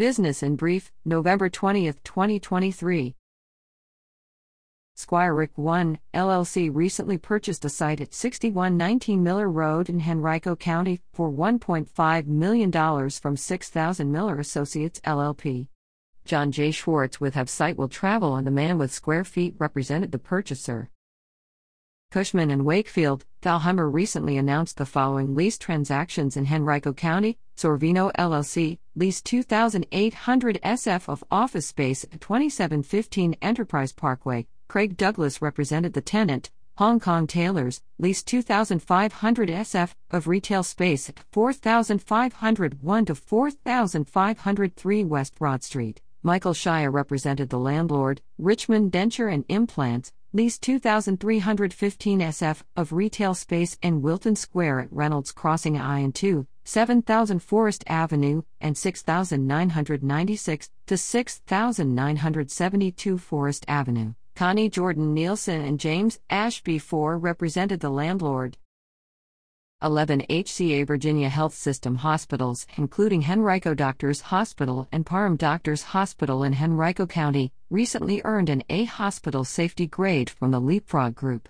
Business in Brief, November 20, 2023. Squire RIC1, LLC recently purchased a site at 6119 Miller Road in Henrico County for $1.5 million from 6000 Miller Associates LLP. John J. Schwartz with Have Site Will Travel and the man with square feet represented the purchaser. Cushman and Wakefield, Thalhimer recently announced the following lease transactions in Henrico County. Sorvino LLC, lease 2,800 SF of office space at 2715 Enterprise Parkway. Craig Douglas represented the tenant. Hong Kong Tailors, lease 2,500 SF of retail space at 4501 to 4503 West Broad Street. Michael Shaia represented the landlord. Richmond Denture and Implants, lease 2,315 SF of retail space in Wilton Square at Reynolds Crossing I and 2, 7,000 Forest Avenue, and 6,996 to 6,972 Forest Avenue. Connie Jordan Nielsen and James Ashby IV represented the landlord. 11 HCA Virginia Health System hospitals, including Henrico Doctors' Hospital and Parham Doctors' Hospital in Henrico County, recently earned an A Hospital Safety Grade from the Leapfrog Group,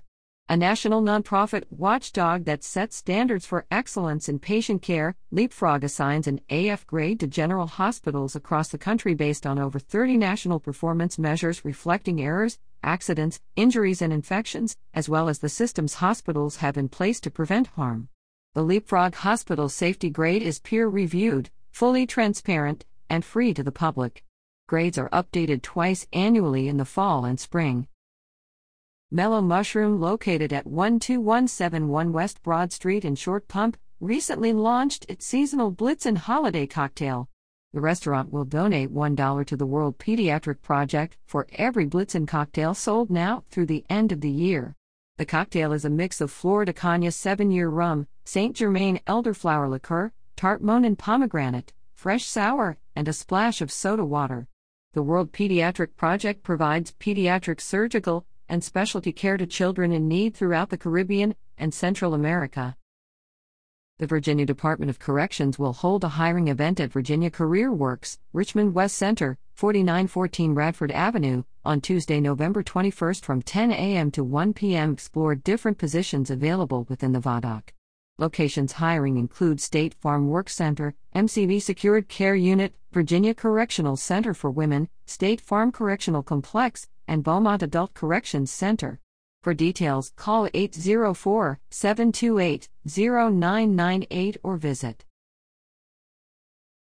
a national nonprofit watchdog that sets standards for excellence in patient care. Leapfrog assigns an AF grade to general hospitals across the country based on over 30 national performance measures reflecting errors, accidents, injuries, and infections, as well as the systems hospitals have in place to prevent harm. The Leapfrog Hospital Safety Grade is peer-reviewed, fully transparent, and free to the public. Grades are updated twice annually in the fall and spring. Mellow Mushroom, located at 12171 West Broad Street in Short Pump, recently launched its seasonal Blitzen holiday cocktail. The restaurant will donate $1 to the World Pediatric Project for every Blitzen cocktail sold now through the end of the year. The cocktail is a mix of Florida Canya 7-year rum, Saint Germain elderflower liqueur, tartmon and pomegranate, fresh sour, and a splash of soda water. The World Pediatric Project provides pediatric surgical and specialty care to children in need throughout the Caribbean and Central America. The Virginia Department of Corrections will hold a hiring event at Virginia Career Works, Richmond West Center, 4914 Radford Avenue, on Tuesday, November 21st from 10 a.m. to 1 p.m. Explore different positions available within the VADOC. Locations hiring include State Farm Work Center, MCV Secured Care Unit, Virginia Correctional Center for Women, State Farm Correctional Complex, and Beaumont Adult Corrections Center. For details, call 804-728-0998 or visit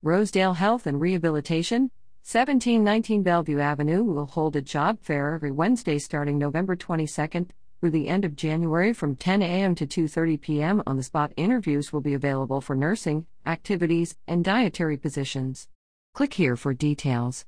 Rosedale Health and Rehabilitation, 1719 Bellevue Avenue, will hold a job fair every Wednesday starting November 22nd through the end of January from 10 a.m. to 2:30 p.m. On-the-spot interviews will be available for nursing, activities, and dietary positions. Click here for details.